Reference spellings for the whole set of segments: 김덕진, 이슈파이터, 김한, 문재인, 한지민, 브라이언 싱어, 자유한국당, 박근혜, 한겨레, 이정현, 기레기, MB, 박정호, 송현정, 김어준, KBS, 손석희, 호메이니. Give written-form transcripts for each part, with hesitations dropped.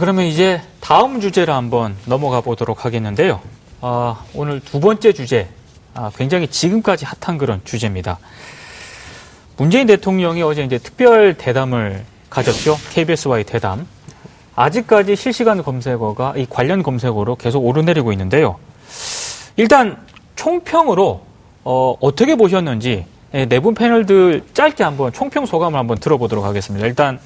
그러면 이제 다음 주제로 한번 넘어가 보도록 하겠는데요. 오늘 두 번째 주제, 굉장히 지금까지 핫한 그런 주제입니다. 문재인 대통령이 어제 이제 특별 대담을 가졌죠. KBS와의 대담. 아직까지 실시간 검색어가 이 관련 검색어로 계속 오르내리고 있는데요. 일단 총평으로 어떻게 보셨는지 네 분 패널들 짧게 한번 총평 소감을 한번 들어보도록 하겠습니다. 일단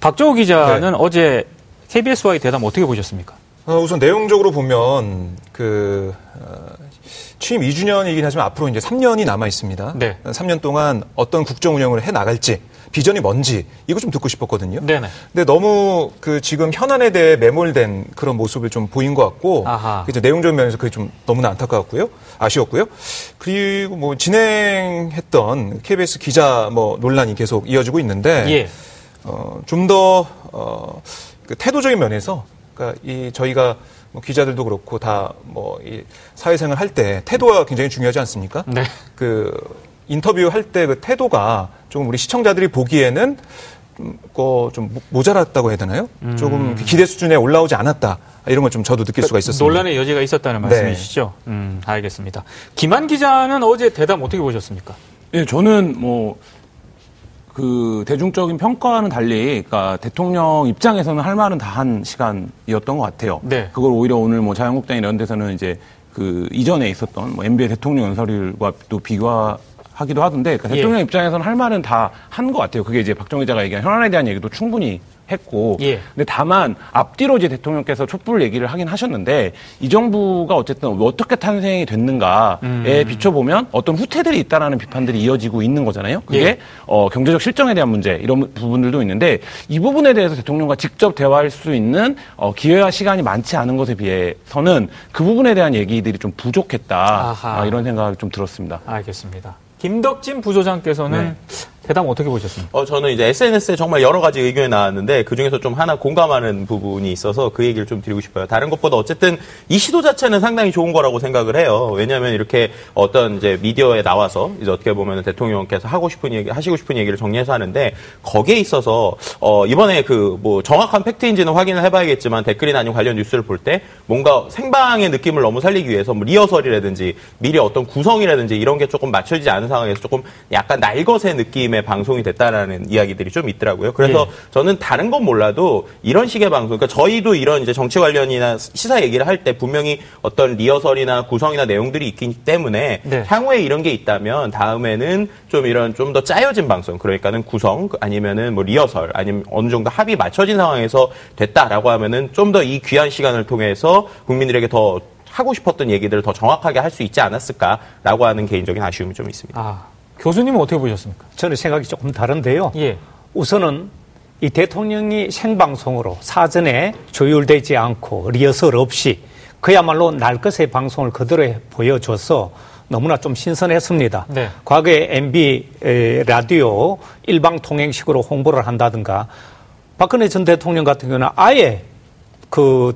박정호 기자는 네. 어제 KBS와의 대담 어떻게 보셨습니까? 우선 내용적으로 보면 취임 2주년이긴 하지만 앞으로 이제 3년이 남아 있습니다. 네. 3년 동안 어떤 국정 운영을 해 나갈지 비전이 뭔지 이거 좀 듣고 싶었거든요. 네네. 근데 너무 지금 현안에 대해 매몰된 그런 모습을 좀 보인 것 같고 이제 내용적인 면에서 그게 좀 너무나 안타까웠고요, 아쉬웠고요. 그리고 뭐 진행했던 KBS 기자 뭐 논란이 계속 이어지고 있는데 예. 좀 더 그 태도적인 면에서 그러니까 이 저희가 뭐 기자들도 그렇고 다 뭐 이 사회생활 할 때 태도가 굉장히 중요하지 않습니까? 네. 인터뷰 할 때 그 태도가 조금 우리 시청자들이 보기에는 좀 모자랐다고 해야 되나요? 조금 기대 수준에 올라오지 않았다. 이런 걸 좀 저도 느낄 수가 있었습니다. 논란의 여지가 있었다는 말씀이시죠? 네. 알겠습니다. 김한 기자는 어제 대담 어떻게 보셨습니까? 예, 저는 대중적인 평가와는 달리, 대통령 입장에서는 할 말은 다 한 시간이었던 것 같아요. 네. 그걸 오히려 오늘 자유한국당 이런 데서는 이제 이전에 있었던 MB의 대통령 연설과 또 비교하기도 하던데, 대통령 예. 입장에서는 할 말은 다 한 것 같아요. 그게 이제 박정희 기자가 얘기한 현안에 대한 얘기도 충분히 했고, 예. 근데 다만 앞뒤로 이제 대통령께서 촛불 얘기를 하긴 하셨는데, 이 정부가 어쨌든 어떻게 탄생이 됐는가에 비춰보면 어떤 후퇴들이 있다라는 비판들이 이어지고 있는 거잖아요. 그게 예. 경제적 실정에 대한 문제 이런 부분들도 있는데 이 부분에 대해서 대통령과 직접 대화할 수 있는 기회와 시간이 많지 않은 것에 비해서는 그 부분에 대한 얘기들이 좀 부족했다 이런 생각이 좀 들었습니다. 알겠습니다. 김덕진 부조장께서는 네. 대담 어떻게 보셨습니까? 저는 이제 SNS에 정말 여러 가지 의견이 나왔는데 그중에서 좀 하나 공감하는 부분이 있어서 그 얘기를 좀 드리고 싶어요. 다른 것보다 어쨌든 이 시도 자체는 상당히 좋은 거라고 생각을 해요. 왜냐하면 이렇게 어떤 이제 미디어에 나와서 이제 어떻게 보면 대통령께서 하시고 싶은 얘기를 정리해서 하는데 거기에 있어서 이번에 정확한 팩트인지는 확인을 해봐야겠지만 댓글이나 아니면 관련 뉴스를 볼 때 뭔가 생방의 느낌을 너무 살리기 위해서 리허설이라든지 미리 어떤 구성이라든지 이런 게 조금 맞춰지지 않은 상황에서 조금 약간 날것의 느낌 방송이 됐다라는 이야기들이 좀 있더라고요. 그래서 예. 저는 다른 건 몰라도 이런 식의 방송, 그러니까 저희도 이런 이제 정치 관련이나 시사 얘기를 할 때 분명히 어떤 리허설이나 구성이나 내용들이 있기 때문에 네. 향후에 이런 게 있다면 다음에는 좀 이런 좀 더 짜여진 방송, 그러니까는 구성 아니면은 리허설 아니면 어느 정도 합이 맞춰진 상황에서 됐다라고 하면은 좀 더 이 귀한 시간을 통해서 국민들에게 더 하고 싶었던 얘기들을 더 정확하게 할 수 있지 않았을까라고 하는 개인적인 아쉬움이 좀 있습니다. 교수님은 어떻게 보셨습니까? 저는 생각이 조금 다른데요. 예. 우선은 이 대통령이 생방송으로 사전에 조율되지 않고 리허설 없이 그야말로 날것의 방송을 그대로 보여줘서 너무나 좀 신선했습니다. 네. 과거에 MB 라디오 일방통행식으로 홍보를 한다든가 박근혜 전 대통령 같은 경우는 아예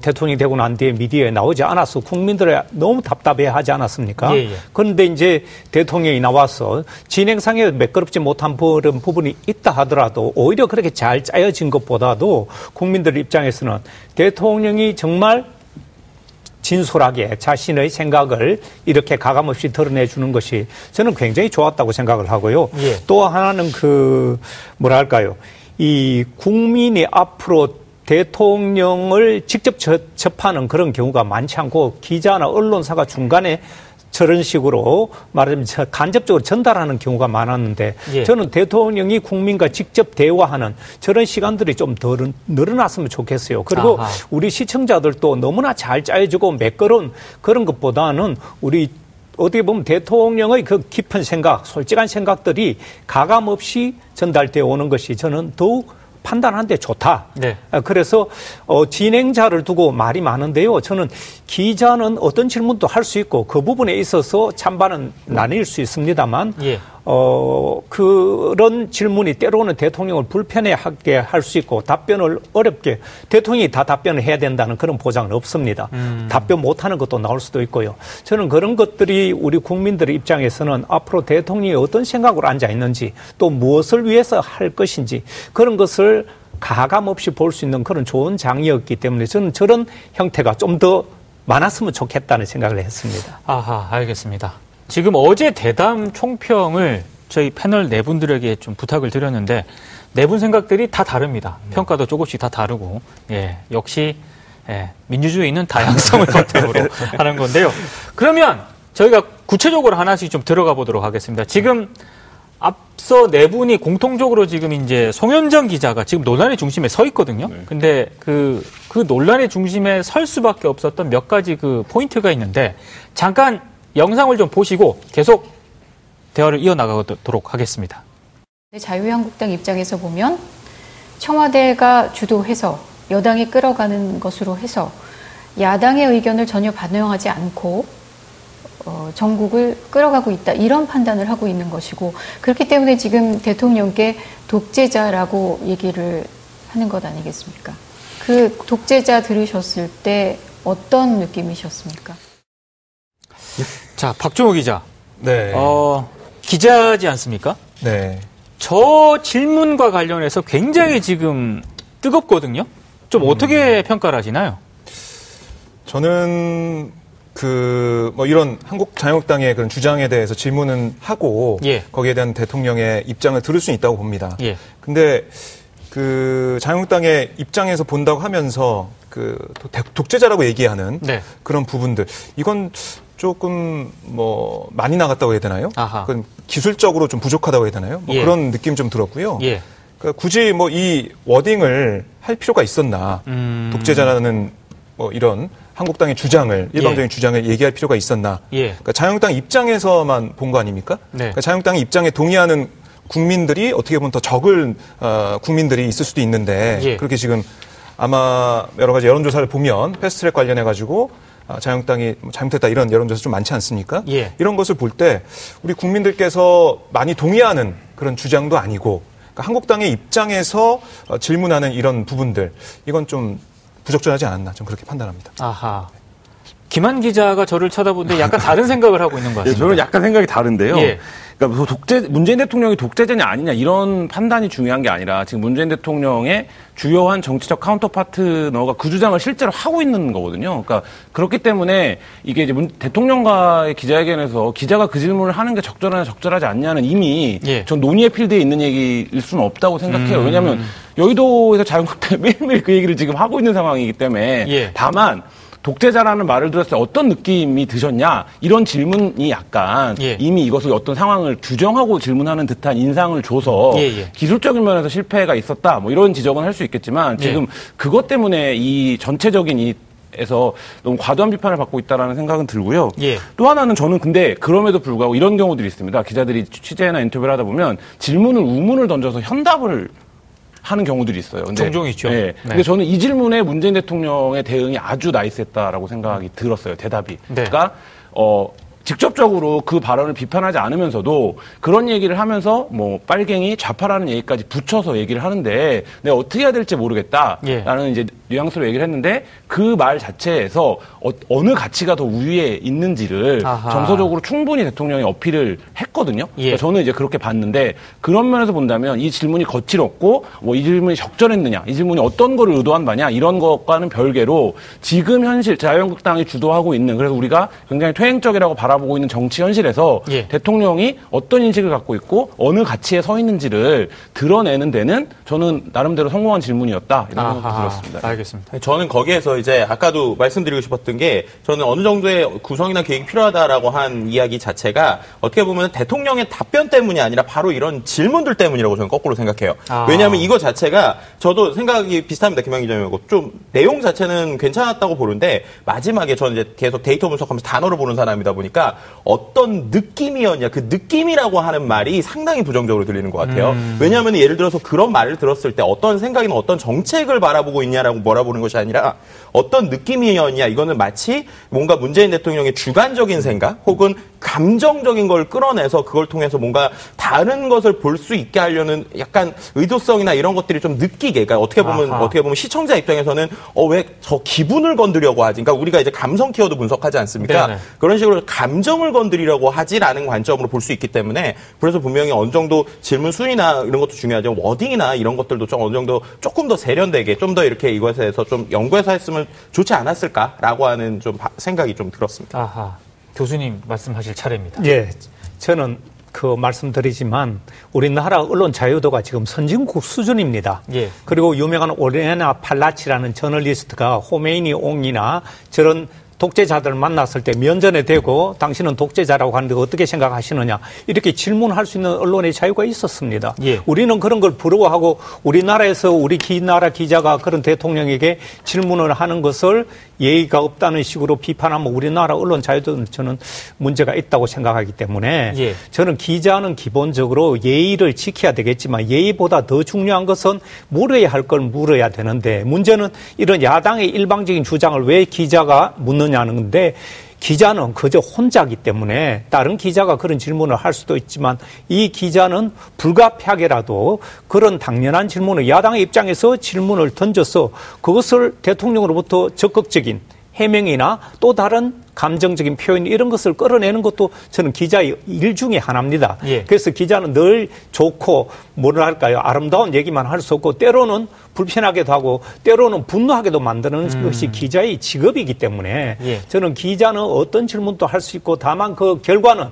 대통령이 되고 난 뒤에 미디어에 나오지 않았어. 국민들이 너무 답답해하지 않았습니까? 예, 예. 그런데 이제 대통령이 나와서 진행상에 매끄럽지 못한 그런 부분이 있다 하더라도 오히려 그렇게 잘 짜여진 것보다도 국민들 입장에서는 대통령이 정말 진솔하게 자신의 생각을 이렇게 가감없이 드러내주는 것이 저는 굉장히 좋았다고 생각을 하고요. 예. 또 하나는 이 국민이 앞으로 대통령을 직접 접하는 그런 경우가 많지 않고 기자나 언론사가 중간에 저런 식으로 말하자면 간접적으로 전달하는 경우가 많았는데 예. 저는 대통령이 국민과 직접 대화하는 저런 시간들이 좀 더 늘어났으면 좋겠어요. 그리고 우리 시청자들도 너무나 잘 짜여지고 매끄러운 그런 것보다는 우리 어떻게 보면 대통령의 그 깊은 생각, 솔직한 생각들이 가감없이 전달되어 오는 것이 저는 더욱 판단하는데 좋다. 네. 그래서 진행자를 두고 말이 많은데요. 저는 기자는 어떤 질문도 할 수 있고 그 부분에 있어서 찬반은 나뉠 수 있습니다만 예. 그런 질문이 때로는 대통령을 불편하게 할 수 있고 답변을 어렵게 대통령이 다 답변을 해야 된다는 그런 보장은 없습니다. 답변 못하는 것도 나올 수도 있고요. 저는 그런 것들이 우리 국민들의 입장에서는 앞으로 대통령이 어떤 생각으로 앉아 있는지 또 무엇을 위해서 할 것인지 그런 것을 가감 없이 볼 수 있는 그런 좋은 장이었기 때문에 저는 저런 형태가 좀 더 많았으면 좋겠다는 생각을 했습니다. 아하, 알겠습니다. 지금 어제 대담 총평을 저희 패널 네 분들에게 좀 부탁을 드렸는데 네 분 생각들이 다 다릅니다. 평가도 조금씩 다 다르고, 예, 역시 예, 민주주의에 있는 다양성을 바탕으로 하는 건데요. 그러면 저희가 구체적으로 하나씩 좀 들어가 보도록 하겠습니다. 지금 앞서 네 분이 공통적으로 지금 이제 송현정 기자가 지금 논란의 중심에 서 있거든요. 네. 근데 그 논란의 중심에 설 수밖에 없었던 몇 가지 그 포인트가 있는데 잠깐 영상을 좀 보시고 계속 대화를 이어나가도록 하겠습니다. 자유한국당 입장에서 보면 청와대가 주도해서 여당이 끌어가는 것으로 해서 야당의 의견을 전혀 반영하지 않고 전국을 끌어가고 있다. 이런 판단을 하고 있는 것이고 그렇기 때문에 지금 대통령께 독재자라고 얘기를 하는 것 아니겠습니까? 그 독재자 들으셨을 때 어떤 느낌이셨습니까? 자, 박정호 기자. 네. 기자지 않습니까? 네. 저 질문과 관련해서 굉장히 지금 뜨겁거든요. 좀 어떻게 평가를 하시나요? 저는 이런 자유한국당의 그런 주장에 대해서 질문은 하고, 예. 거기에 대한 대통령의 입장을 들을 수 있다고 봅니다. 예. 근데 자유한국당의 입장에서 본다고 하면서 독재자라고 얘기하는 네. 그런 부분들. 이건 조금 많이 나갔다고 해야 되나요? 아하. 그건 기술적으로 좀 부족하다고 해야 되나요? 예. 그런 느낌 좀 들었고요. 예. 그러니까 굳이 이 워딩을 할 필요가 있었나? 독재자라는 이런 한국당의 주장을 일방적인 예. 주장을 얘기할 필요가 있었나? 예. 그러니까 자유한국당 입장에서만 본 거 아닙니까? 네. 그러니까 자유한국당 입장에 동의하는 국민들이 어떻게 보면 더 적을 국민들이 있을 수도 있는데 예. 그렇게 지금 아마 여러 가지 여론조사를 보면 패스트트랙 관련해가지고. 자유한국당이 잘못했다 이런 여론조사 좀 많지 않습니까? 예. 이런 것을 볼 때 우리 국민들께서 많이 동의하는 그런 주장도 아니고 그러니까 한국당의 입장에서 질문하는 이런 부분들 이건 좀 부적절하지 않았나 좀 그렇게 판단합니다. 아하. 김한 기자가 저를 쳐다보는데 약간 다른 생각을 하고 있는 것 같습니다. 예, 저는 약간 생각이 다른데요. 예. 그러니까 문재인 대통령이 독재자냐 아니냐 이런 판단이 중요한 게 아니라 지금 문재인 대통령의 주요한 정치적 카운터 파트너가 그 주장을 실제로 하고 있는 거거든요. 그러니까 그렇기 때문에 이게 이제 대통령과의 기자회견에서 기자가 그 질문을 하는 게 적절하냐 적절하지 않냐는 이미 예. 전 논의의 필드에 있는 얘기일 수는 없다고 생각해요. 왜냐하면 여의도에서 자유한국당이 매일매일 그 얘기를 지금 하고 있는 상황이기 때문에 예. 다만 독재자라는 말을 들었을 때 어떤 느낌이 드셨냐 이런 질문이 약간 예. 이미 이것을 어떤 상황을 규정하고 질문하는 듯한 인상을 줘서 예예. 기술적인 면에서 실패가 있었다 뭐 이런 지적은 할 수 있겠지만 지금 예. 그것 때문에 이 전체적인 에서 너무 과도한 비판을 받고 있다라는 생각은 들고요. 예. 또 하나는 저는 근데 그럼에도 불구하고 이런 경우들이 있습니다. 기자들이 취재나 인터뷰를 하다 보면 질문을 우문을 던져서 현답을 하는 경우들이 있어요. 근데, 종종 있죠. 네. 네. 근데 저는 이 질문에 문재인 대통령의 대응이 아주 나이스했다라고 생각이 들었어요. 대답이. 네. 그러니까 직접적으로 그 발언을 비판하지 않으면서도 그런 얘기를 하면서 빨갱이 좌파라는 얘기까지 붙여서 얘기를 하는데 내가 어떻게 해야 될지 모르겠다라는 예. 이제 뉘앙스로 얘기를 했는데 그 말 자체에서 어느 가치가 더 우위에 있는지를 아하. 정서적으로 충분히 대통령이 어필을 했거든요. 예. 그러니까 저는 이제 그렇게 봤는데 그런 면에서 본다면 이 질문이 거칠었고 이 질문이 적절했느냐, 이 질문이 어떤 거를 의도한 바냐 이런 것과는 별개로 지금 현실 자유한국당이 주도하고 있는 그래서 우리가 굉장히 퇴행적이라고 바라보고 있는 정치 현실에서 예. 대통령이 어떤 인식을 갖고 있고 어느 가치에 서 있는지를 드러내는 데는 저는 나름대로 성공한 질문이었다 이런 생각도 들었습니다. 알겠습니다. 저는 거기에서 이제 아까도 말씀드리고 싶었던 게 저는 어느 정도의 구성이나 계획이 필요하다라고 한 이야기 자체가 어떻게 보면 대통령의 답변 때문이 아니라 바로 이런 질문들 때문이라고 저는 거꾸로 생각해요. 아. 왜냐하면 이거 자체가 저도 생각이 비슷합니다. 김한 기자님하고 좀 내용 자체는 괜찮았다고 보는데 마지막에 저는 이제 계속 데이터 분석하면서 단어를 보는 사람이다 보니까 어떤 느낌이었냐 그 느낌이라고 하는 말이 상당히 부정적으로 들리는 것 같아요. 왜냐하면 예를 들어서 그런 말을 들었을 때 어떤 생각이나 어떤 정책을 바라보고 있냐라고 몰아보는 것이 아니라 어떤 느낌이었냐, 이거는 마치 뭔가 문재인 대통령의 주관적인 생각 혹은 감정적인 걸 끌어내서 그걸 통해서 뭔가 다른 것을 볼 수 있게 하려는 약간 의도성이나 이런 것들이 좀 느끼게, 그러니까 어떻게 보면 시청자 입장에서는 왜 저 기분을 건드려고 하지? 그러니까 우리가 이제 감성 키워드 분석하지 않습니까? 네네. 그런 식으로 감정을 건드리려고 하지라는 관점으로 볼 수 있기 때문에, 그래서 분명히 어느 정도 질문 순위나 이런 것도 중요하죠. 워딩이나 이런 것들도 좀 어느 정도 조금 더 세련되게 좀 더 이렇게 이것에 대해서 좀 연구해서 했으면 좋지 않았을까라고 하는 좀 생각이 좀 들었습니다. 아하. 교수님 말씀하실 차례입니다. 예, 저는 그 말씀드리지만 우리나라 언론 자유도가 지금 선진국 수준입니다. 예. 그리고 유명한 오레나 팔라치라는 저널리스트가 호메이니 옹이나 저런 독재자들 만났을 때 면전에 대고 당신은 독재자라고 하는데 어떻게 생각하시느냐, 이렇게 질문할 수 있는 언론의 자유가 있었습니다. 예. 우리는 그런 걸 부러워하고, 우리나라에서 우리 나라 기자가 그런 대통령에게 질문을 하는 것을 예의가 없다는 식으로 비판하면 우리나라 언론 자유도 저는 문제가 있다고 생각하기 때문에, 예. 저는 기자는 기본적으로 예의를 지켜야 되겠지만 예의보다 더 중요한 것은 물어야 할 걸 물어야 되는데, 문제는 이런 야당의 일방적인 주장을 왜 기자가 묻는 하는 건데, 기자는 그저 혼자기 때문에 다른 기자가 그런 질문을 할 수도 있지만 이 기자는 불가피하게라도 그런 당연한 질문을 야당의 입장에서 질문을 던져서 그것을 대통령으로부터 적극적인 해명이나 또 다른 감정적인 표현, 이런 것을 끌어내는 것도 저는 기자의 일 중에 하나입니다. 예. 그래서 기자는 늘 좋고 뭐랄까요, 아름다운 얘기만 할 수 없고 때로는 불편하게도 하고 때로는 분노하게도 만드는 것이 기자의 직업이기 때문에, 예. 저는 기자는 어떤 질문도 할 수 있고 다만 그 결과는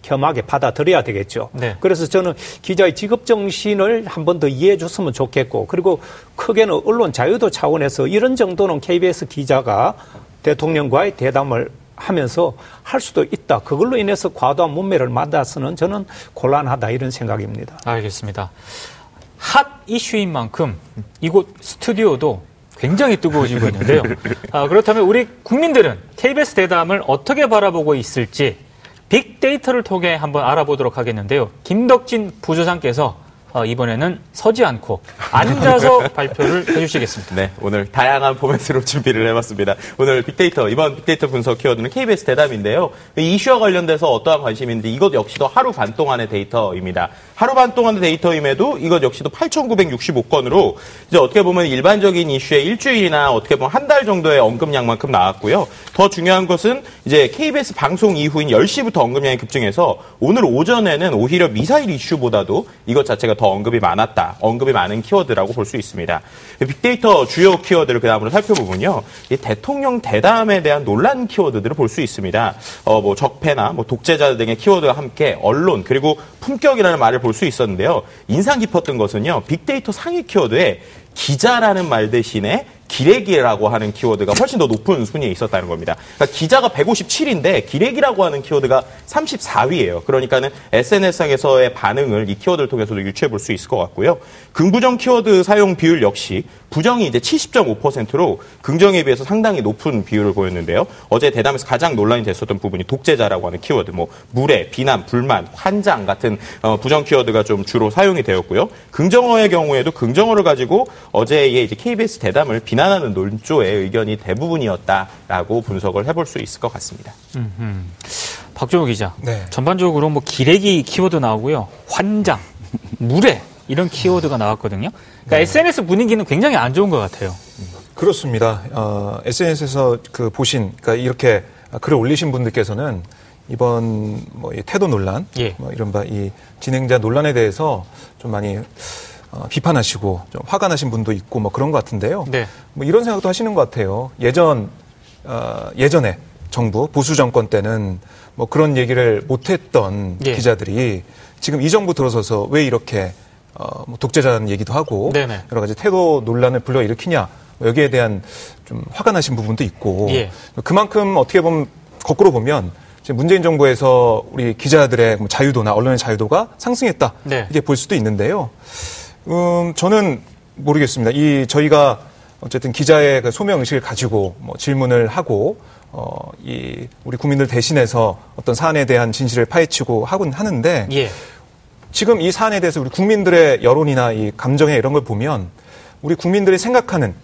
겸하게 받아들여야 되겠죠. 네. 그래서 저는 기자의 직업 정신을 한 번 더 이해해 줬으면 좋겠고, 그리고 크게는 언론 자유도 차원에서 이런 정도는 KBS 기자가 대통령과의 대담을 하면서 할 수도 있다, 그걸로 인해서 과도한 문매를 받아서는 저는 곤란하다, 이런 생각입니다. 알겠습니다. 핫 이슈인 만큼 이곳 스튜디오도 굉장히 뜨거워지고 있는데요. 그렇다면 우리 국민들은 KBS 대담을 어떻게 바라보고 있을지 빅데이터를 통해 한번 알아보도록 하겠는데요. 김덕진 부조장께서 이번에는 서지 않고 앉아서 발표를 해주시겠습니다. 네, 오늘 다양한 포맷으로 준비를 해봤습니다. 오늘 빅데이터, 이번 빅데이터 분석 키워드는 KBS 대담인데요. 이 이슈와 관련돼서 어떠한 관심인지, 이것 역시도 하루 반 동안의 데이터입니다. 하루 반 동안의 데이터임에도 이것 역시도 8,965건으로 이제 어떻게 보면 일반적인 이슈에 일주일이나 어떻게 보면 한 달 정도의 언급량만큼 나왔고요. 더 중요한 것은 이제 KBS 방송 이후인 10시부터 언급량이 급증해서 오늘 오전에는 오히려 미사일 이슈보다도 이것 자체가 더 언급이 많았다, 언급이 많은 키워드라고 볼 수 있습니다. 빅데이터 주요 키워드를 그 다음으로 살펴보면요, 이 대통령 대담에 대한 논란 키워드들을 볼 수 있습니다. 뭐 적폐나 뭐 독재자 등의 키워드와 함께 언론 그리고 품격이라는 말을 볼 수 있었는데요. 인상 깊었던 것은요, 빅데이터 상위 키워드에 기자라는 말 대신에 기레기라고 하는 키워드가 훨씬 더 높은 순위에 있었다는 겁니다. 그러니까 기자가 157인데 기레기라고 하는 키워드가 34위예요. 그러니까는 SNS상에서의 반응을 이 키워드를 통해서도 유추해 볼 수 있을 것 같고요. 긍부정 키워드 사용 비율 역시 부정이 이제 70.5%로 긍정에 비해서 상당히 높은 비율을 보였는데요. 어제 대담에서 가장 논란이 됐었던 부분이 독재자라고 하는 키워드, 뭐 무례, 비난, 불만, 환장 같은 부정 키워드가 좀 주로 사용이 되었고요. 긍정어의 경우에도 긍정어를 가지고 어제의 이제 KBS 대담을 비난하는 논조의 의견이 대부분이었다라고 분석을 해볼 수 있을 것 같습니다. 박정호 기자, 네. 전반적으로 뭐 기레기 키워드 나오고요, 환장, 무례 이런 키워드가 나왔거든요. 그러니까 네. SNS 분위기는 굉장히 안 좋은 것 같아요. 그렇습니다. SNS에서 그 보신, 그러니까 이렇게 글을 올리신 분들께서는 이번 뭐 이 태도 논란, 예. 뭐 이른바 이 진행자 논란에 대해서 좀 많이 비판하시고 좀 화가 나신 분도 있고 뭐 그런 것 같은데요. 네. 뭐 이런 생각도 하시는 것 같아요. 예전에 정부 보수 정권 때는 뭐 그런 얘기를 못했던 예. 기자들이 지금 이 정부 들어서서 왜 이렇게 뭐 독재자라는 얘기도 하고 네네. 여러 가지 태도 논란을 불러일으키냐, 여기에 대한 좀 화가 나신 부분도 있고 예. 그만큼 어떻게 보면 거꾸로 보면 지금 문재인 정부에서 우리 기자들의 자유도나 언론의 자유도가 상승했다 네. 이게 볼 수도 있는데요. 저는 모르겠습니다. 이 저희가 어쨌든 기자의 그 소명 의식을 가지고 뭐 질문을 하고 이 우리 국민들 대신해서 어떤 사안에 대한 진실을 파헤치고 하곤 하는데 예. 지금 이 사안에 대해서 우리 국민들의 여론이나 이 감정의 이런 걸 보면 우리 국민들이 생각하는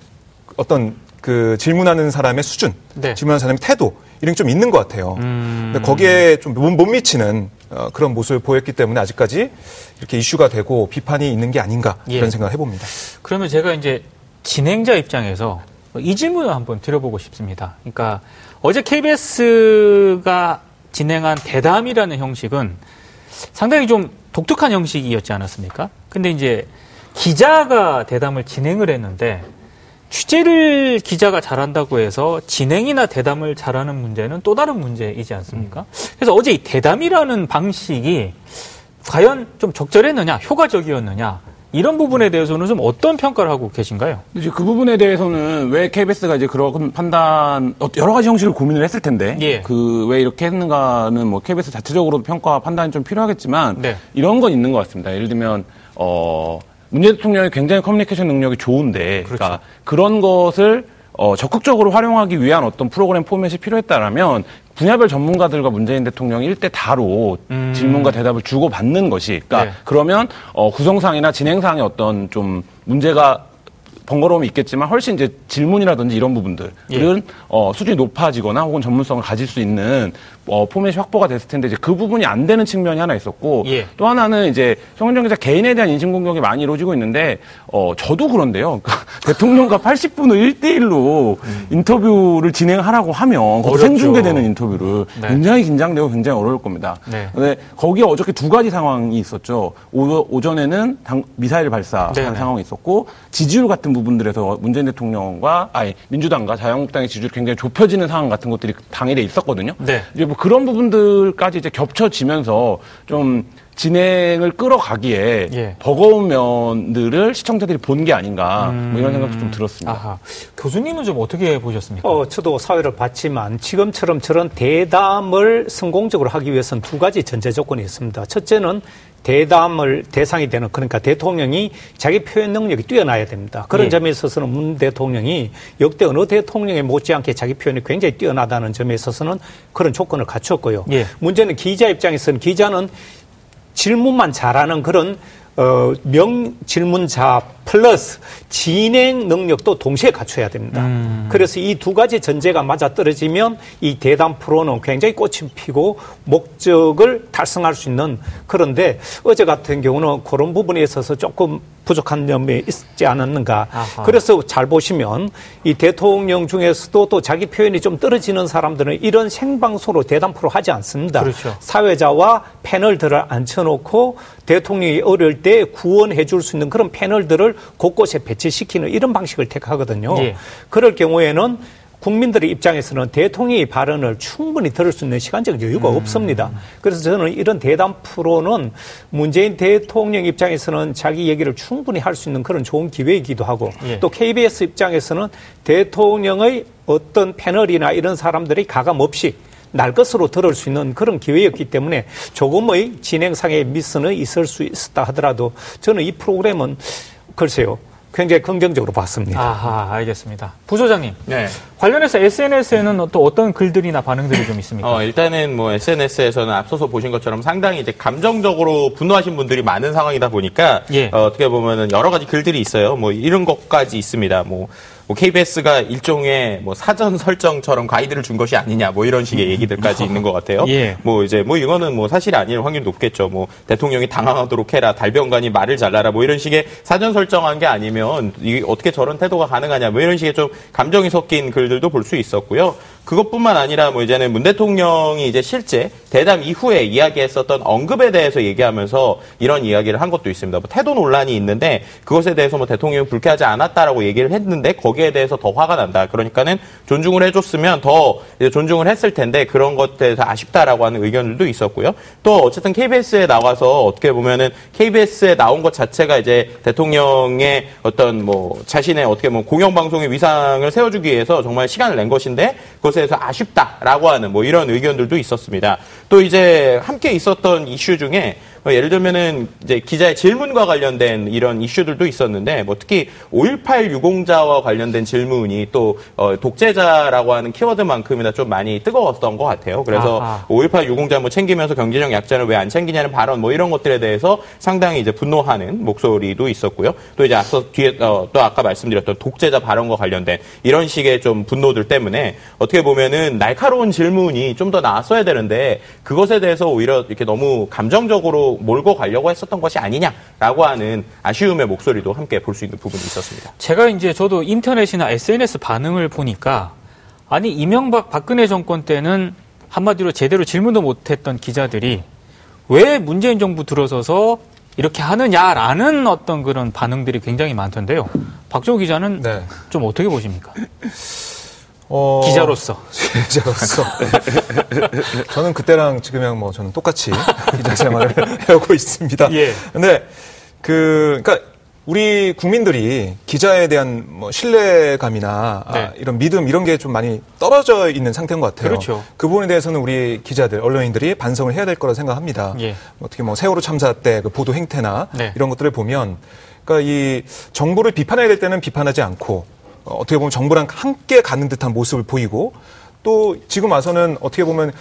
어떤 그 질문하는 사람의 수준, 네. 질문하는 사람의 태도 이런 게 좀 있는 것 같아요. 근데 거기에 좀 못 미치는 그런 모습을 보였기 때문에 아직까지 이렇게 이슈가 되고 비판이 있는 게 아닌가 이런 예. 생각을 해봅니다. 그러면 제가 이제 진행자 입장에서 이 질문을 한번 드려보고 싶습니다. 그러니까 어제 KBS가 진행한 대담이라는 형식은 상당히 좀 독특한 형식이었지 않았습니까? 근데 이제 기자가 대담을 진행을 했는데 취재를 기자가 잘한다고 해서 진행이나 대담을 잘하는 문제는 또 다른 문제이지 않습니까? 그래서 어제 이 대담이라는 방식이 과연 좀 적절했느냐, 효과적이었느냐 이런 부분에 대해서는 좀 어떤 평가를 하고 계신가요? 이제 그 부분에 대해서는 왜 KBS가 이제 그런 판단, 여러 가지 형식을 고민을 했을 텐데, 예. 그 왜 이렇게 했는가는 뭐 KBS 자체적으로도 평가 판단이 좀 필요하겠지만 네. 이런 건 있는 것 같습니다. 예를 들면 문재인 대통령이 굉장히 커뮤니케이션 능력이 좋은데, 그렇죠. 그러니까 그런 것을 적극적으로 활용하기 위한 어떤 프로그램 포맷이 필요했다라면. 분야별 전문가들과 문재인 대통령이 1대 다로 질문과 대답을 주고받는 것이, 그러니까 네. 그러면 구성상이나 진행상의 어떤 좀 문제가 번거로움이 있겠지만 훨씬 이제 질문이라든지 이런 부분들은 예. 수준이 높아지거나 혹은 전문성을 가질 수 있는 포맷이 확보가 됐을 텐데 이제 그 부분이 안 되는 측면이 하나 있었고 예. 또 하나는 이제 송현정 기자 개인에 대한 인신 공격이 많이 이루어지고 있는데 저도 그런데요. 그러니까 대통령과 80분을 1대1로 인터뷰를 진행하라고 하면 생중계되는 인터뷰를 네. 굉장히 긴장되고 굉장히 어려울 겁니다. 네. 근데 거기에 어저께 두 가지 상황이 있었죠. 오전에는 미사일 발사한 네네. 상황이 있었고 지지율 같은 부분들에서 문재인 대통령과 민주당과 자유한국당의 지지율이 굉장히 좁혀지는 상황 같은 것들이 당일에 있었거든요. 네. 이제 뭐 그런 부분들까지 이제 겹쳐지면서 좀 진행을 끌어가기에 예. 버거운 면들을 시청자들이 본 게 아닌가 뭐 이런 생각도 좀 들었습니다. 아하. 교수님은 좀 어떻게 보셨습니까? 저도 사회를 봤지만 지금처럼 저런 대담을 성공적으로 하기 위해서는 두 가지 전제 조건이 있습니다. 첫째는 대담을 대상이 되는, 그러니까 대통령이 자기 표현 능력이 뛰어나야 됩니다. 그런 예. 점에 있어서는 문 대통령이 역대 어느 대통령에 못지않게 자기 표현이 굉장히 뛰어나다는 점에 있어서는 그런 조건을 갖췄고요. 예. 문제는 기자 입장에서는 기자는 질문만 잘하는 그런 질문자 플러스 진행 능력도 동시에 갖춰야 됩니다. 그래서 이 두 가지 전제가 맞아떨어지면 이 대담 프로는 굉장히 꽃이 피고 목적을 달성할 수 있는, 그런데 어제 같은 경우는 그런 부분에 있어서 조금 부족한 점이 있지 않았는가. 아하. 그래서 잘 보시면 이 대통령 중에서도 또 자기 표현이 좀 떨어지는 사람들은 이런 생방송으로 대담 프로 하지 않습니다. 그렇죠. 사회자와 패널들을 앉혀놓고 대통령이 어려울 때 구원해 줄 수 있는 그런 패널들을 곳곳에 배치시키는 이런 방식을 택하거든요. 예. 그럴 경우에는 국민들의 입장에서는 대통령의 발언을 충분히 들을 수 있는 시간적 여유가 없습니다. 그래서 저는 이런 대담 프로는 문재인 대통령 입장에서는 자기 얘기를 충분히 할 수 있는 그런 좋은 기회이기도 하고 예. 또 KBS 입장에서는 대통령의 어떤 패널이나 이런 사람들이 가감 없이 날 것으로 들을 수 있는 그런 기회였기 때문에 조금의 진행상의 미스는 있을 수 있었다 하더라도 저는 이 프로그램은 글쎄요. 굉장히 긍정적으로 봤습니다. 아하, 알겠습니다. 부소장님, 네. 관련해서 SNS에는 또 어떤 글들이나 반응들이 좀 있습니까? 일단은 뭐 SNS에서는 앞서서 보신 것처럼 상당히 이제 감정적으로 분노하신 분들이 많은 상황이다 보니까 예. 어떻게 보면은 여러 가지 글들이 있어요. 뭐 이런 것까지 있습니다. 뭐 KBS가 일종의 뭐 사전 설정처럼 가이드를 준 것이 아니냐, 뭐 이런 식의 얘기들까지 있는 것 같아요. 예. 뭐 이제 뭐 이거는 뭐 사실이 아닐 확률이 높겠죠. 뭐 대통령이 당황하도록 해라, 달변관이 말을 잘라라, 뭐 이런 식의 사전 설정한 게 아니면 이게 어떻게 저런 태도가 가능하냐, 뭐 이런 식의 좀 감정이 섞인 글들도 볼 수 있었고요. 그것뿐만 아니라 뭐 이제는 문 대통령이 이제 실제 대담 이후에 이야기했었던 언급에 대해서 얘기하면서 이런 이야기를 한 것도 있습니다. 뭐 태도 논란이 있는데 그것에 대해서 뭐 대통령이 불쾌하지 않았다라고 얘기를 했는데 거기에 대해서 더 화가 난다. 그러니까는 존중을 해줬으면 더 이제 존중을 했을 텐데 그런 것에 대해서 아쉽다라고 하는 의견들도 있었고요. 또 어쨌든 KBS에 나와서 어떻게 보면은 KBS에 나온 것 자체가 이제 대통령의 어떤 뭐 자신의 어떻게 보면 공영방송의 위상을 세워주기 위해서 정말 시간을 낸 것인데 그것에서 아쉽다라고 하는 뭐 이런 의견들도 있었습니다. 또 이제 함께 있었던 이슈 중에 예를 들면은 이제 기자의 질문과 관련된 이런 이슈들도 있었는데, 뭐 특히 5.18 유공자와 관련된 질문이 또 독재자라고 하는 키워드만큼이나 좀 많이 뜨거웠던 것 같아요. 그래서 5.18 유공자 뭐 챙기면서 경제적 약자를 왜 안 챙기냐는 발언 뭐 이런 것들에 대해서 상당히 이제 분노하는 목소리도 있었고요. 또 이제 앞서 뒤에 또 아까 말씀드렸던 독재자 발언과 관련된 이런 식의 좀 분노들 때문에 어떻게 보면은 날카로운 질문이 좀 더 나왔어야 되는데 그것에 대해서 오히려 이렇게 너무 감정적으로 몰고 가려고 했었던 것이 아니냐라고 하는 아쉬움의 목소리도 함께 볼 수 있는 부분이 있었습니다. 제가 이제 저도 인터넷이나 SNS 반응을 보니까 아니 이명박 박근혜 정권 때는 한마디로 제대로 질문도 못했던 기자들이 왜 문재인 정부 들어서서 이렇게 하느냐라는 어떤 그런 반응들이 굉장히 많던데요. 박정호 기자는 네. 좀 어떻게 보십니까? 기자로서. 저는 그때랑 지금이랑 뭐 저는 똑같이 기자 생활을 하고 있습니다. 예. 근데 그러니까 우리 국민들이 기자에 대한 뭐 신뢰감이나 네. 이런 믿음 이런 게 좀 많이 떨어져 있는 상태인 것 같아요. 그렇죠. 그 부분에 대해서는 우리 기자들, 언론인들이 반성을 해야 될 거라 생각합니다. 예. 어떻게 뭐 세월호 참사 때 그 보도 행태나 네. 이런 것들을 보면, 그러니까 이 정부를 비판해야 될 때는 비판하지 않고 어떻게 보면 정부랑 함께 가는 듯한 모습을 보이고. 또 지금 와서는 어떻게 보면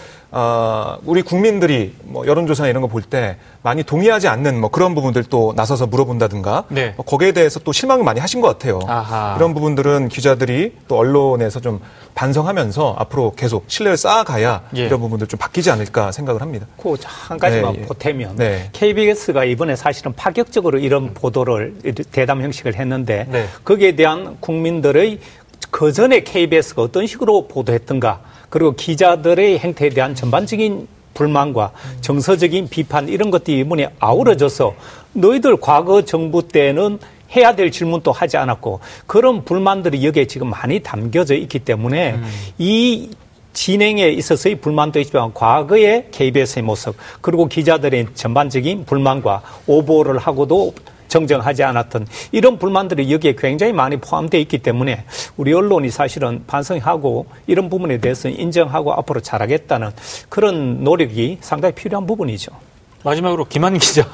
우리 국민들이 뭐 여론조사나 이런 거 볼 때 많이 동의하지 않는 뭐 그런 부분들 또 나서서 물어본다든가 네. 거기에 대해서 또 실망을 많이 하신 것 같아요. 아하. 이런 부분들은 기자들이 또 언론에서 좀 반성하면서 앞으로 계속 신뢰를 쌓아가야 예. 이런 부분들 좀 바뀌지 않을까 생각을 합니다. 그 한 가지만 네, 보태면 네. KBS가 이번에 사실은 파격적으로 이런 보도를 대담 형식을 했는데 네. 거기에 대한 국민들의 그 전에 KBS가 어떤 식으로 보도했던가, 그리고 기자들의 행태에 대한 전반적인 불만과 정서적인 비판 이런 것들이 이번에 아우러져서 너희들 과거 정부 때는 해야 될 질문도 하지 않았고 그런 불만들이 여기에 지금 많이 담겨져 있기 때문에 이 진행에 있어서의 불만도 있지만 과거의 KBS의 모습 그리고 기자들의 전반적인 불만과 오보를 하고도 정정하지 않았던 이런 불만들이 여기에 굉장히 많이 포함되어 있기 때문에 우리 언론이 사실은 반성하고 이런 부분에 대해서 인정하고 앞으로 잘하겠다는 그런 노력이 상당히 필요한 부분이죠. 마지막으로 김한 기자.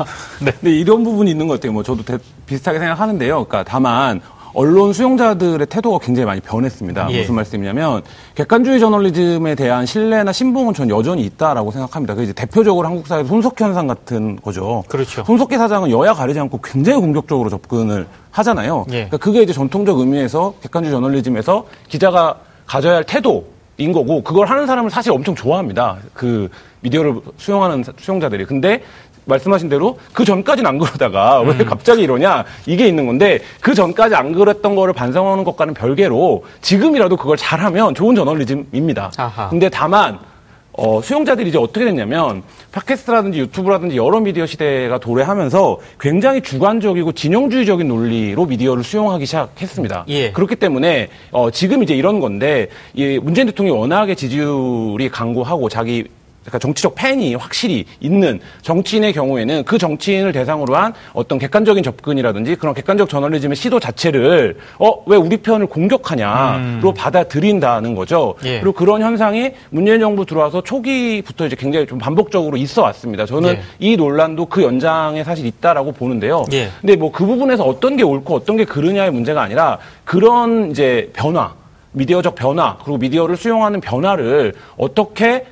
네. 네, 이런 부분이 있는 것 같아요. 뭐 저도 비슷하게 생각하는데요. 그러니까 다만 언론 수용자들의 태도가 굉장히 많이 변했습니다. 예. 무슨 말씀이냐면 객관주의 저널리즘에 대한 신뢰나 신봉은 전 여전히 있다라고 생각합니다. 그 이제 대표적으로 한국 사회의 손석희 현상 같은 거죠. 그렇죠. 손석희 사장은 여야 가리지 않고 굉장히 공격적으로 접근을 하잖아요. 예. 그러니까 그게 이제 전통적 의미에서 객관주의 저널리즘에서 기자가 가져야 할 태도인 거고 그걸 하는 사람을 사실 엄청 좋아합니다. 그 미디어를 수용하는 수용자들이. 근데 말씀하신 대로 그 전까지는 안 그러다가 왜 갑자기 이러냐 이게 있는 건데 그 전까지 안 그랬던 거를 반성하는 것과는 별개로 지금이라도 그걸 잘하면 좋은 저널리즘입니다. 아하. 근데 다만 수용자들이 이제 어떻게 됐냐면 팟캐스트라든지 유튜브라든지 여러 미디어 시대가 도래하면서 굉장히 주관적이고 진영주의적인 논리로 미디어를 수용하기 시작했습니다. 예. 그렇기 때문에 지금 이제 이런 건데 이 문재인 대통령이 워낙에 지지율이 강고하고 자기 그러니까 정치적 팬이 확실히 있는 정치인의 경우에는 그 정치인을 대상으로 한 어떤 객관적인 접근이라든지 그런 객관적 저널리즘의 시도 자체를 왜 우리 편을 공격하냐로 받아들인다는 거죠. 예. 그리고 그런 현상이 문재인 정부 들어와서 초기부터 이제 굉장히 좀 반복적으로 있어 왔습니다. 저는 예. 이 논란도 그 연장에 사실 있다라고 보는데요. 예. 근데 뭐 그 부분에서 어떤 게 옳고 어떤 게 그르냐의 문제가 아니라 그런 이제 변화 미디어적 변화 그리고 미디어를 수용하는 변화를 어떻게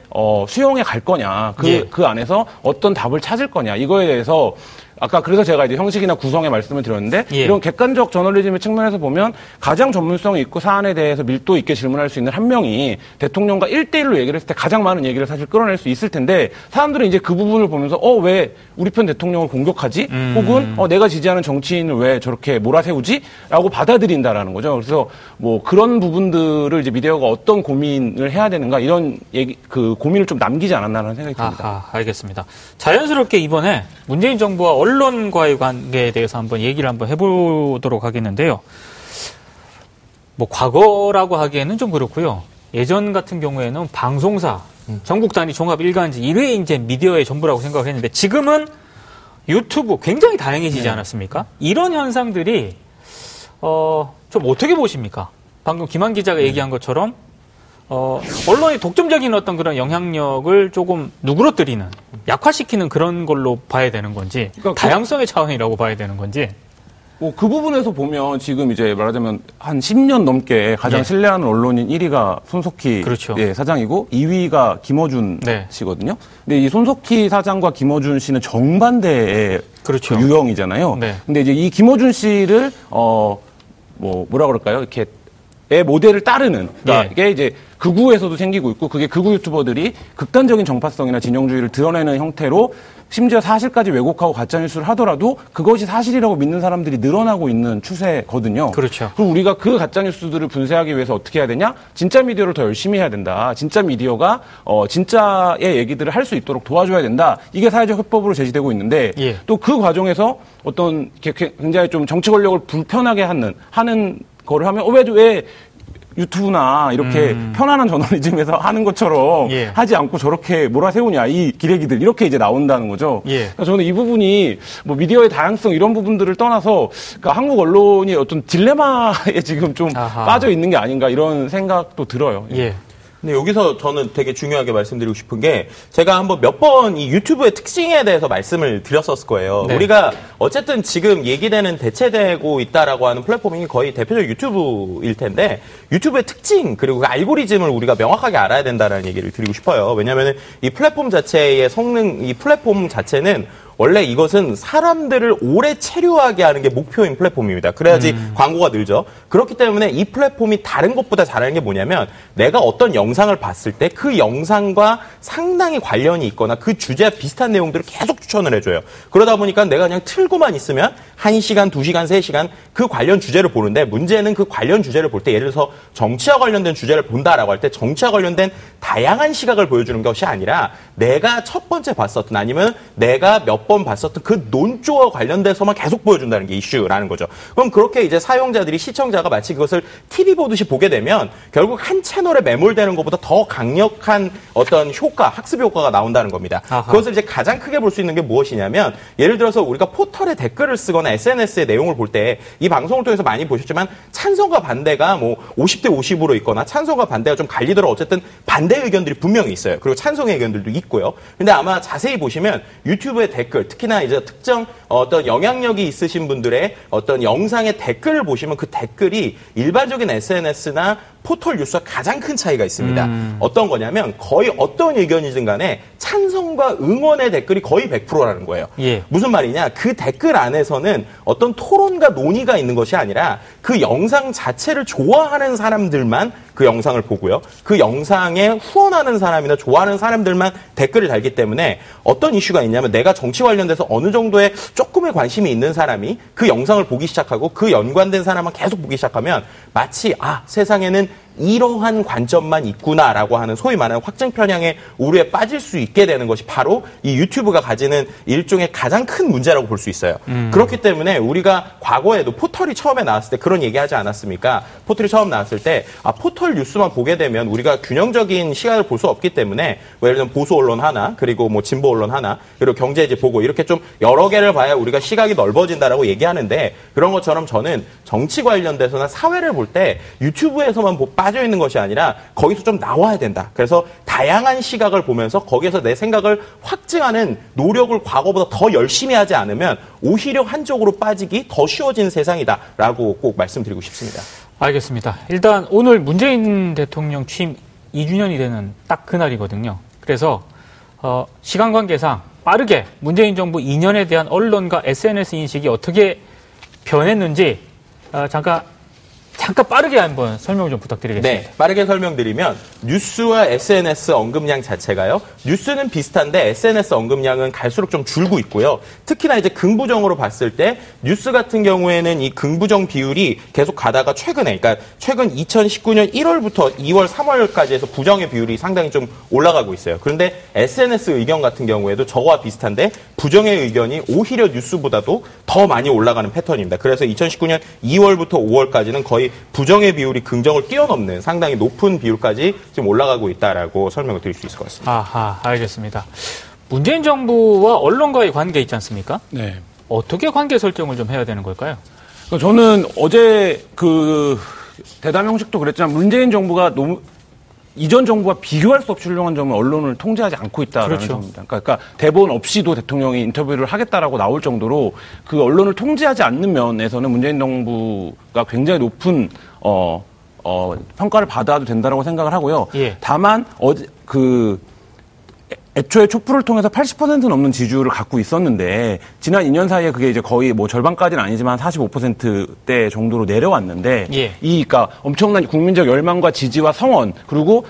수용해 갈 거냐 그 안에서 어떤 답을 찾을 거냐 이거에 대해서 아까 그래서 제가 이제 형식이나 구성에 말씀을 드렸는데 예. 이런 객관적 저널리즘의 측면에서 보면 가장 전문성이 있고 사안에 대해서 밀도 있게 질문할 수 있는 한 명이 대통령과 1대1로 얘기를 했을 때 가장 많은 얘기를 사실 끌어낼 수 있을 텐데 사람들은 이제 그 부분을 보면서 왜 우리 편 대통령을 공격하지? 혹은 내가 지지하는 정치인을 왜 저렇게 몰아세우지? 라고 받아들인다라는 거죠. 그래서 뭐 그런 부분들을 이제 미디어가 어떤 고민을 해야 되는가 이런 얘기 그 고민을 좀 남기지 않았나라는 생각이 듭니다. 알겠습니다. 자연스럽게 이번에 문재인 정부와 언론과의 관계에 대해서 한번 얘기를 한번 해보도록 하겠는데요. 뭐 과거라고 하기에는 좀 그렇고요. 예전 같은 경우에는 방송사, 전국 단위 종합 일간지 이외에 이제 미디어의 전부라고 생각을 했는데 지금은 유튜브 굉장히 다양해지지 않았습니까? 이런 현상들이 좀 어떻게 보십니까? 방금 김한 기자가 얘기한 것처럼 언론이 독점적인 어떤 그런 영향력을 조금 누그러뜨리는, 약화시키는 그런 걸로 봐야 되는 건지, 그러니까 다양성의 차원이라고 봐야 되는 건지. 뭐 그 부분에서 보면 지금 이제 말하자면 한 10년 넘게 가장 예. 신뢰하는 언론인 1위가 손석희 그렇죠. 예, 사장이고 2위가 김어준 네. 씨거든요. 근데 이 손석희 사장과 김어준 씨는 정반대의 그렇죠. 그 유형이잖아요. 네. 근데 이제 이 김어준 씨를 뭐라 그럴까요? 이렇게 모델을 따르는 그러니까 이제 극우에서도 생기고 있고 그게 극우 유튜버들이 극단적인 정파성이나 진영주의를 드러내는 형태로 심지어 사실까지 왜곡하고 가짜뉴스를 하더라도 그것이 사실이라고 믿는 사람들이 늘어나고 있는 추세거든요. 그렇죠. 그럼 우리가 그 가짜뉴스들을 분쇄하기 위해서 어떻게 해야 되냐? 진짜 미디어를 더 열심히 해야 된다. 진짜 미디어가 진짜의 얘기들을 할 수 있도록 도와줘야 된다. 이게 사회적 협법으로 제시되고 있는데 예. 또 그 과정에서 어떤 굉장히 좀 정치 권력을 불편하게 하는 거를 하면 왜 유튜브나 이렇게 편안한 저널리즘에서 하는 것처럼 예. 하지 않고 저렇게 몰아세우냐 이 기레기들 이렇게 이제 나온다는 거죠. 예. 그러니까 저는 이 부분이 뭐 미디어의 다양성 이런 부분들을 떠나서 그러니까 한국 언론이 어떤 딜레마에 지금 좀 아하. 빠져 있는 게 아닌가 이런 생각도 들어요. 예. 근데 여기서 저는 되게 중요하게 말씀드리고 싶은 게 제가 한번 몇 번 이 유튜브의 특징에 대해서 말씀을 드렸었을 거예요. 네. 우리가 어쨌든 지금 얘기되는 대체되고 있다라고 하는 플랫폼이 거의 대표적 유튜브일 텐데 유튜브의 특징 그리고 그 알고리즘을 우리가 명확하게 알아야 된다라는 얘기를 드리고 싶어요. 왜냐하면 이 플랫폼 자체의 성능, 이 플랫폼 자체는 원래 이것은 사람들을 오래 체류하게 하는 게 목표인 플랫폼입니다. 그래야지 광고가 늘죠. 그렇기 때문에 이 플랫폼이 다른 것보다 잘하는 게 뭐냐면 내가 어떤 영상을 봤을 때 그 영상과 상당히 관련이 있거나 그 주제와 비슷한 내용들을 계속 추천을 해줘요. 그러다 보니까 내가 그냥 틀고만 있으면 1시간, 2시간, 3시간 그 관련 주제를 보는데 문제는 그 관련 주제를 볼 때 예를 들어서 정치와 관련된 주제를 본다라고 할 때 정치와 관련된 다양한 시각을 보여주는 것이 아니라 내가 첫 번째 봤었던 아니면 내가 몇 번 봤었던 그 논조와 관련돼서만 계속 보여준다는 게 이슈라는 거죠. 그럼 그렇게 이제 사용자들이 시청자가 마치 그것을 TV 보듯이 보게 되면 결국 한 채널에 매몰되는 것보다 더 강력한 어떤 효과, 학습 효과가 나온다는 겁니다. 아하. 그것을 이제 가장 크게 볼 수 있는 게 무엇이냐면 예를 들어서 우리가 포털에 댓글을 쓰거나 SNS의 내용을 볼 때 이 방송을 통해서 많이 보셨지만 찬성과 반대가 뭐 50대 50으로 있거나 찬성과 반대가 좀 갈리더라도 어쨌든 반대 의견들이 분명히 있어요. 그리고 찬성의 의견들도 있고요. 근데 아마 자세히 보시면 유튜브의 댓글, 특히나 이제 특정 어떤 영향력이 있으신 분들의 어떤 영상의 댓글을 보시면 그 댓글이 일반적인 SNS나 포털 뉴스와 가장 큰 차이가 있습니다. 어떤 거냐면 거의 어떤 의견이든 간에 찬성과 응원의 댓글이 거의 100%라는 거예요. 예. 무슨 말이냐? 그 댓글 안에서는 어떤 토론과 논의가 있는 것이 아니라 그 영상 자체를 좋아하는 사람들만 그 영상을 보고요. 그 영상에 후원하는 사람이나 좋아하는 사람들만 댓글을 달기 때문에 어떤 이슈가 있냐면 내가 정치 관련돼서 어느 정도의 조금의 관심이 있는 사람이 그 영상을 보기 시작하고 그 연관된 사람만 계속 보기 시작하면 마치 세상에는 이러한 관점만 있구나라고 하는 소위 말하는 확증 편향의 오류에 빠질 수 있게 되는 것이 바로 이 유튜브가 가지는 일종의 가장 큰 문제라고 볼 수 있어요. 그렇기 때문에 우리가 과거에도 포털이 처음에 나왔을 때 그런 얘기하지 않았습니까? 포털이 처음 나왔을 때 포털 뉴스만 보게 되면 우리가 균형적인 시각을 볼 수 없기 때문에 예를 들면 보수 언론 하나 그리고 뭐 진보 언론 하나 그리고 경제 이제 보고 이렇게 좀 여러 개를 봐야 우리가 시각이 넓어진다라고 얘기하는데 그런 것처럼 저는 정치 관련돼서나 사회를 볼 때 유튜브에서만 빠져 있는 것이 아니라 거기서 좀 나와야 된다. 그래서 다양한 시각을 보면서 거기에서 내 생각을 확증하는 노력을 과거보다 더 열심히 하지 않으면 오히려 한쪽으로 빠지기 더 쉬워진 세상이다라고 꼭 말씀드리고 싶습니다. 알겠습니다. 일단 오늘 문재인 대통령 취임 2주년이 되는 딱 그날이거든요. 그래서 시간 관계상 빠르게 문재인 정부 2년에 대한 언론과 SNS 인식이 어떻게 변했는지 잠깐 빠르게 한번 설명 좀 부탁드리겠습니다. 네, 빠르게 설명드리면 뉴스와 SNS 언급량 자체가요. 뉴스는 비슷한데 SNS 언급량은 갈수록 좀 줄고 있고요. 특히나 이제 긍부정으로 봤을 때 뉴스 같은 경우에는 이 긍부정 비율이 계속 가다가 최근 2019년 1월부터 2월, 3월까지 해서 부정의 비율이 상당히 좀 올라가고 있어요. 그런데 SNS 의견 같은 경우에도 저와 비슷한데 부정의 의견이 오히려 뉴스보다도 더 많이 올라가는 패턴입니다. 그래서 2019년 2월부터 5월까지는 거의 부정의 비율이 긍정을 뛰어넘는 상당히 높은 비율까지 지금 올라가고 있다라고 설명을 드릴 수 있을 것 같습니다. 아하, 알겠습니다. 문재인 정부와 언론과의 관계 있지 않습니까? 네. 어떻게 관계 설정을 좀 해야 되는 걸까요? 저는 어제 그 대담 형식도 그랬지만 문재인 정부가 이전 정부와 비교할 수 없이 훌륭한 점은 언론을 통제하지 않고 있다라는 그렇죠. 점입니다. 그러니까 대본 없이도 대통령이 인터뷰를 하겠다라고 나올 정도로 그 언론을 통제하지 않는 면에서는 문재인 정부가 굉장히 높은 평가를 받아도 된다라고 생각을 하고요. 예. 다만 애초에 촛불을 통해서 80% 넘는 지지율을 갖고 있었는데 지난 2년 사이에 그게 이제 거의 뭐 절반까지는 아니지만 45%대 정도로 내려왔는데 예. 그러니까 엄청난 국민적 열망과 지지와 성원 그리고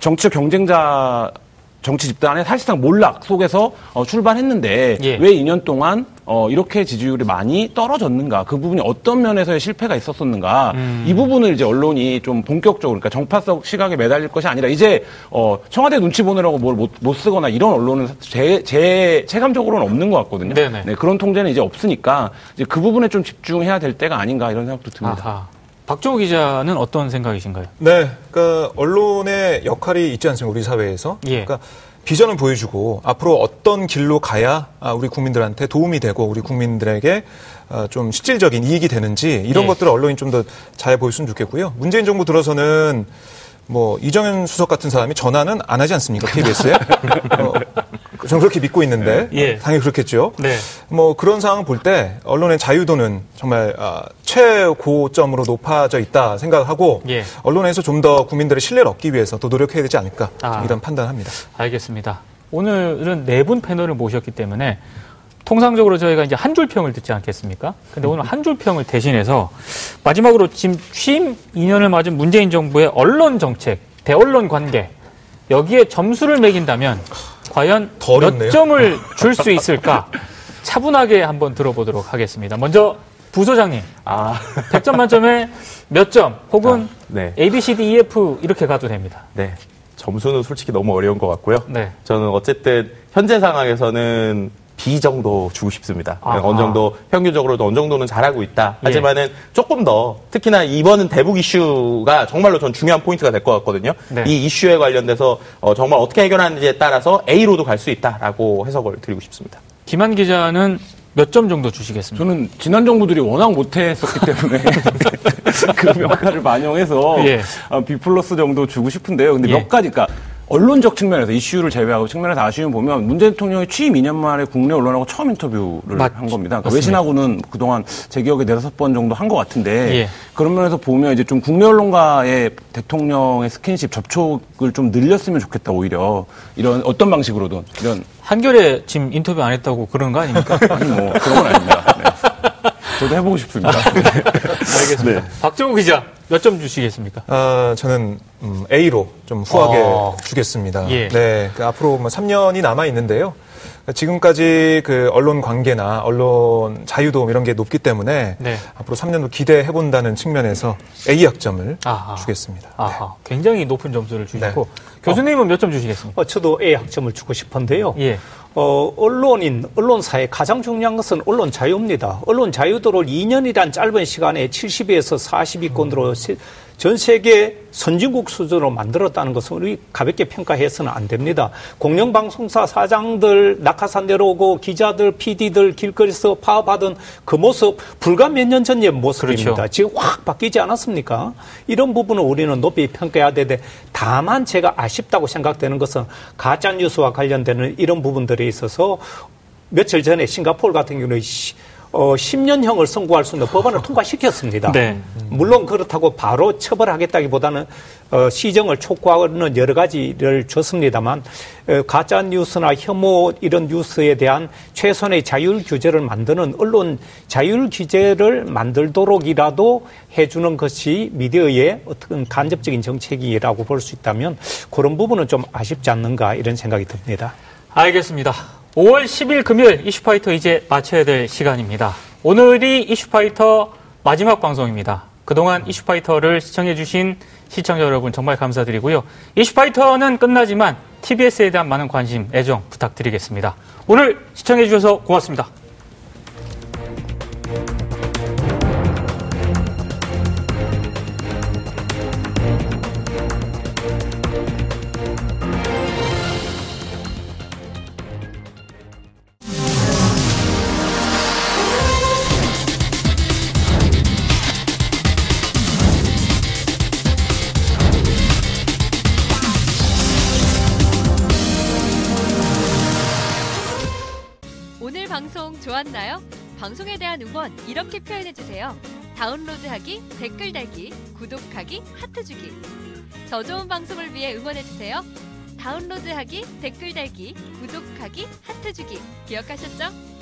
정치적 경쟁자 정치 집단의 사실상 몰락 속에서 출발했는데 예. 왜 2년 동안 이렇게 지지율이 많이 떨어졌는가? 그 부분이 어떤 면에서의 실패가 있었었는가? 이 부분을 이제 언론이 좀 본격적으로, 그러니까 정파적 시각에 매달릴 것이 아니라 이제 청와대 눈치 보느라고 뭘 못 쓰거나 이런 언론은 제 체감적으로는 없는 것 같거든요. 네네. 네, 그런 통제는 이제 없으니까 이제 그 부분에 좀 집중해야 될 때가 아닌가 이런 생각도 듭니다. 아하. 박정호 기자는 어떤 생각이신가요? 네, 그러니까 언론의 역할이 있지 않습니까? 우리 사회에서. 예. 그러니까 비전을 보여주고 앞으로 어떤 길로 가야 우리 국민들한테 도움이 되고 우리 국민들에게 좀 실질적인 이익이 되는지 이런 예. 것들을 언론이 좀 더 잘 보였으면 좋겠고요. 문재인 정부 들어서는 뭐 이정현 수석 같은 사람이 전화는 안 하지 않습니까? KBS에. 저는 그렇게 믿고 있는데 예. 당연히 그렇겠죠. 네. 뭐 그런 상황 볼 때 언론의 자유도는 정말 최고점으로 높아져 있다 생각하고 예. 언론에서 좀 더 국민들의 신뢰를 얻기 위해서 더 노력해야 되지 않을까 이런 판단합니다. 알겠습니다. 오늘은 네 분 패널을 모셨기 때문에 통상적으로 저희가 이제 한 줄 평을 듣지 않겠습니까? 근데 오늘 한 줄 평을 대신해서 마지막으로 지금 취임 2년을 맞은 문재인 정부의 언론 정책, 대언론 관계 여기에 점수를 매긴다면 과연 몇 점을 줄 수 있을까 차분하게 한번 들어보도록 하겠습니다. 먼저 부소장님 100점 만점에 몇 점 혹은 네. A, B, C, D, E, F 이렇게 가도 됩니다. 네, 점수는 솔직히 너무 어려운 것 같고요. 네. 저는 어쨌든 현재 상황에서는 B 정도 주고 싶습니다. 어느 정도 평균적으로도 어느 정도는 잘하고 있다. 하지만은 예. 조금 더 특히나 이번은 대북 이슈가 정말로 전 중요한 포인트가 될 것 같거든요. 네. 이 이슈에 관련돼서 정말 어떻게 해결하는지에 따라서 A로도 갈 수 있다라고 해석을 드리고 싶습니다. 김한 기자는 몇 점 정도 주시겠습니까? 저는 지난 정부들이 워낙 못했었기 때문에 그 역할을 반영해서 예. B 플러스 정도 주고 싶은데요. 근데 예. 몇 가지가. 언론적 측면에서 이슈를 제외하고 측면에서 아쉬움 보면 문재인 대통령이 취임 2년 만에 국내 언론하고 처음 인터뷰를 한 겁니다. 그러니까 외신하고는 그동안 제 기억에 4-5번 정도 한 것 같은데 예. 그런 면에서 보면 이제 좀 국내 언론과의 대통령의 스킨십 접촉을 좀 늘렸으면 좋겠다 오히려 이런 어떤 방식으로든 이런 한겨레 지금 인터뷰 안 했다고 그런 거 아닙니까? 아니 뭐 그런 건 아닙니다. 네. 저도 해보고 싶습니다. 알겠습니다. 네. 박정호 기자 몇 점 주시겠습니까? 저는 A로 좀 후하게 주겠습니다. 예. 네, 그 앞으로 뭐 3년이 남아 있는데요. 지금까지 그 언론 관계나 언론 자유도 이런 게 높기 때문에 네. 앞으로 3년도 기대해 본다는 측면에서 A 학점을 주겠습니다. 아하. 네. 굉장히 높은 점수를 주시고 네. 교수님은 몇 점 주시겠습니까? 저도 A 학점을 주고 싶은데요. 예. 언론사의 가장 중요한 것은 언론 자유입니다. 언론 자유도를 2년이란 짧은 시간에 70위에서 40위권으로 전 세계 선진국 수준으로 만들었다는 것은 우리 가볍게 평가해서는 안 됩니다. 공영방송사 사장들 낙하산 내려오고 기자들, PD들 길거리에서 파업하던 그 모습 불과 몇 년 전의 모습입니다. 그렇죠. 지금 확 바뀌지 않았습니까? 이런 부분은 우리는 높이 평가해야 되는데 다만 제가 아쉽다고 생각되는 것은 가짜뉴스와 관련되는 이런 부분들에 있어서 며칠 전에 싱가포르 같은 경우는 10년형을 선고할 수 있는 법안을 통과시켰습니다. 네. 물론 그렇다고 바로 처벌하겠다기보다는 시정을 촉구하는 여러 가지를 줬습니다만 가짜뉴스나 혐오 이런 뉴스에 대한 최선의 자율 규제를 만드는 언론 자율 규제를 만들도록이라도 해주는 것이 미디어의 어떤 간접적인 정책이라고 볼 수 있다면 그런 부분은 좀 아쉽지 않는가 이런 생각이 듭니다. 알겠습니다. 5월 10일 금요일 이슈파이터 이제 마쳐야 될 시간입니다. 오늘이 이슈파이터 마지막 방송입니다. 그동안 이슈파이터를 시청해주신 시청자 여러분 정말 감사드리고요. 이슈파이터는 끝나지만 TBS에 대한 많은 관심, 애정 부탁드리겠습니다. 오늘 시청해주셔서 고맙습니다. 오늘 방송 좋았나요? 방송에 대한 응원 이렇게 표현해주세요. 다운로드하기, 댓글 달기, 구독하기, 하트 주기. 더 좋은 방송을 위해 응원해주세요. 다운로드하기, 댓글 달기, 구독하기, 하트 주기. 기억하셨죠?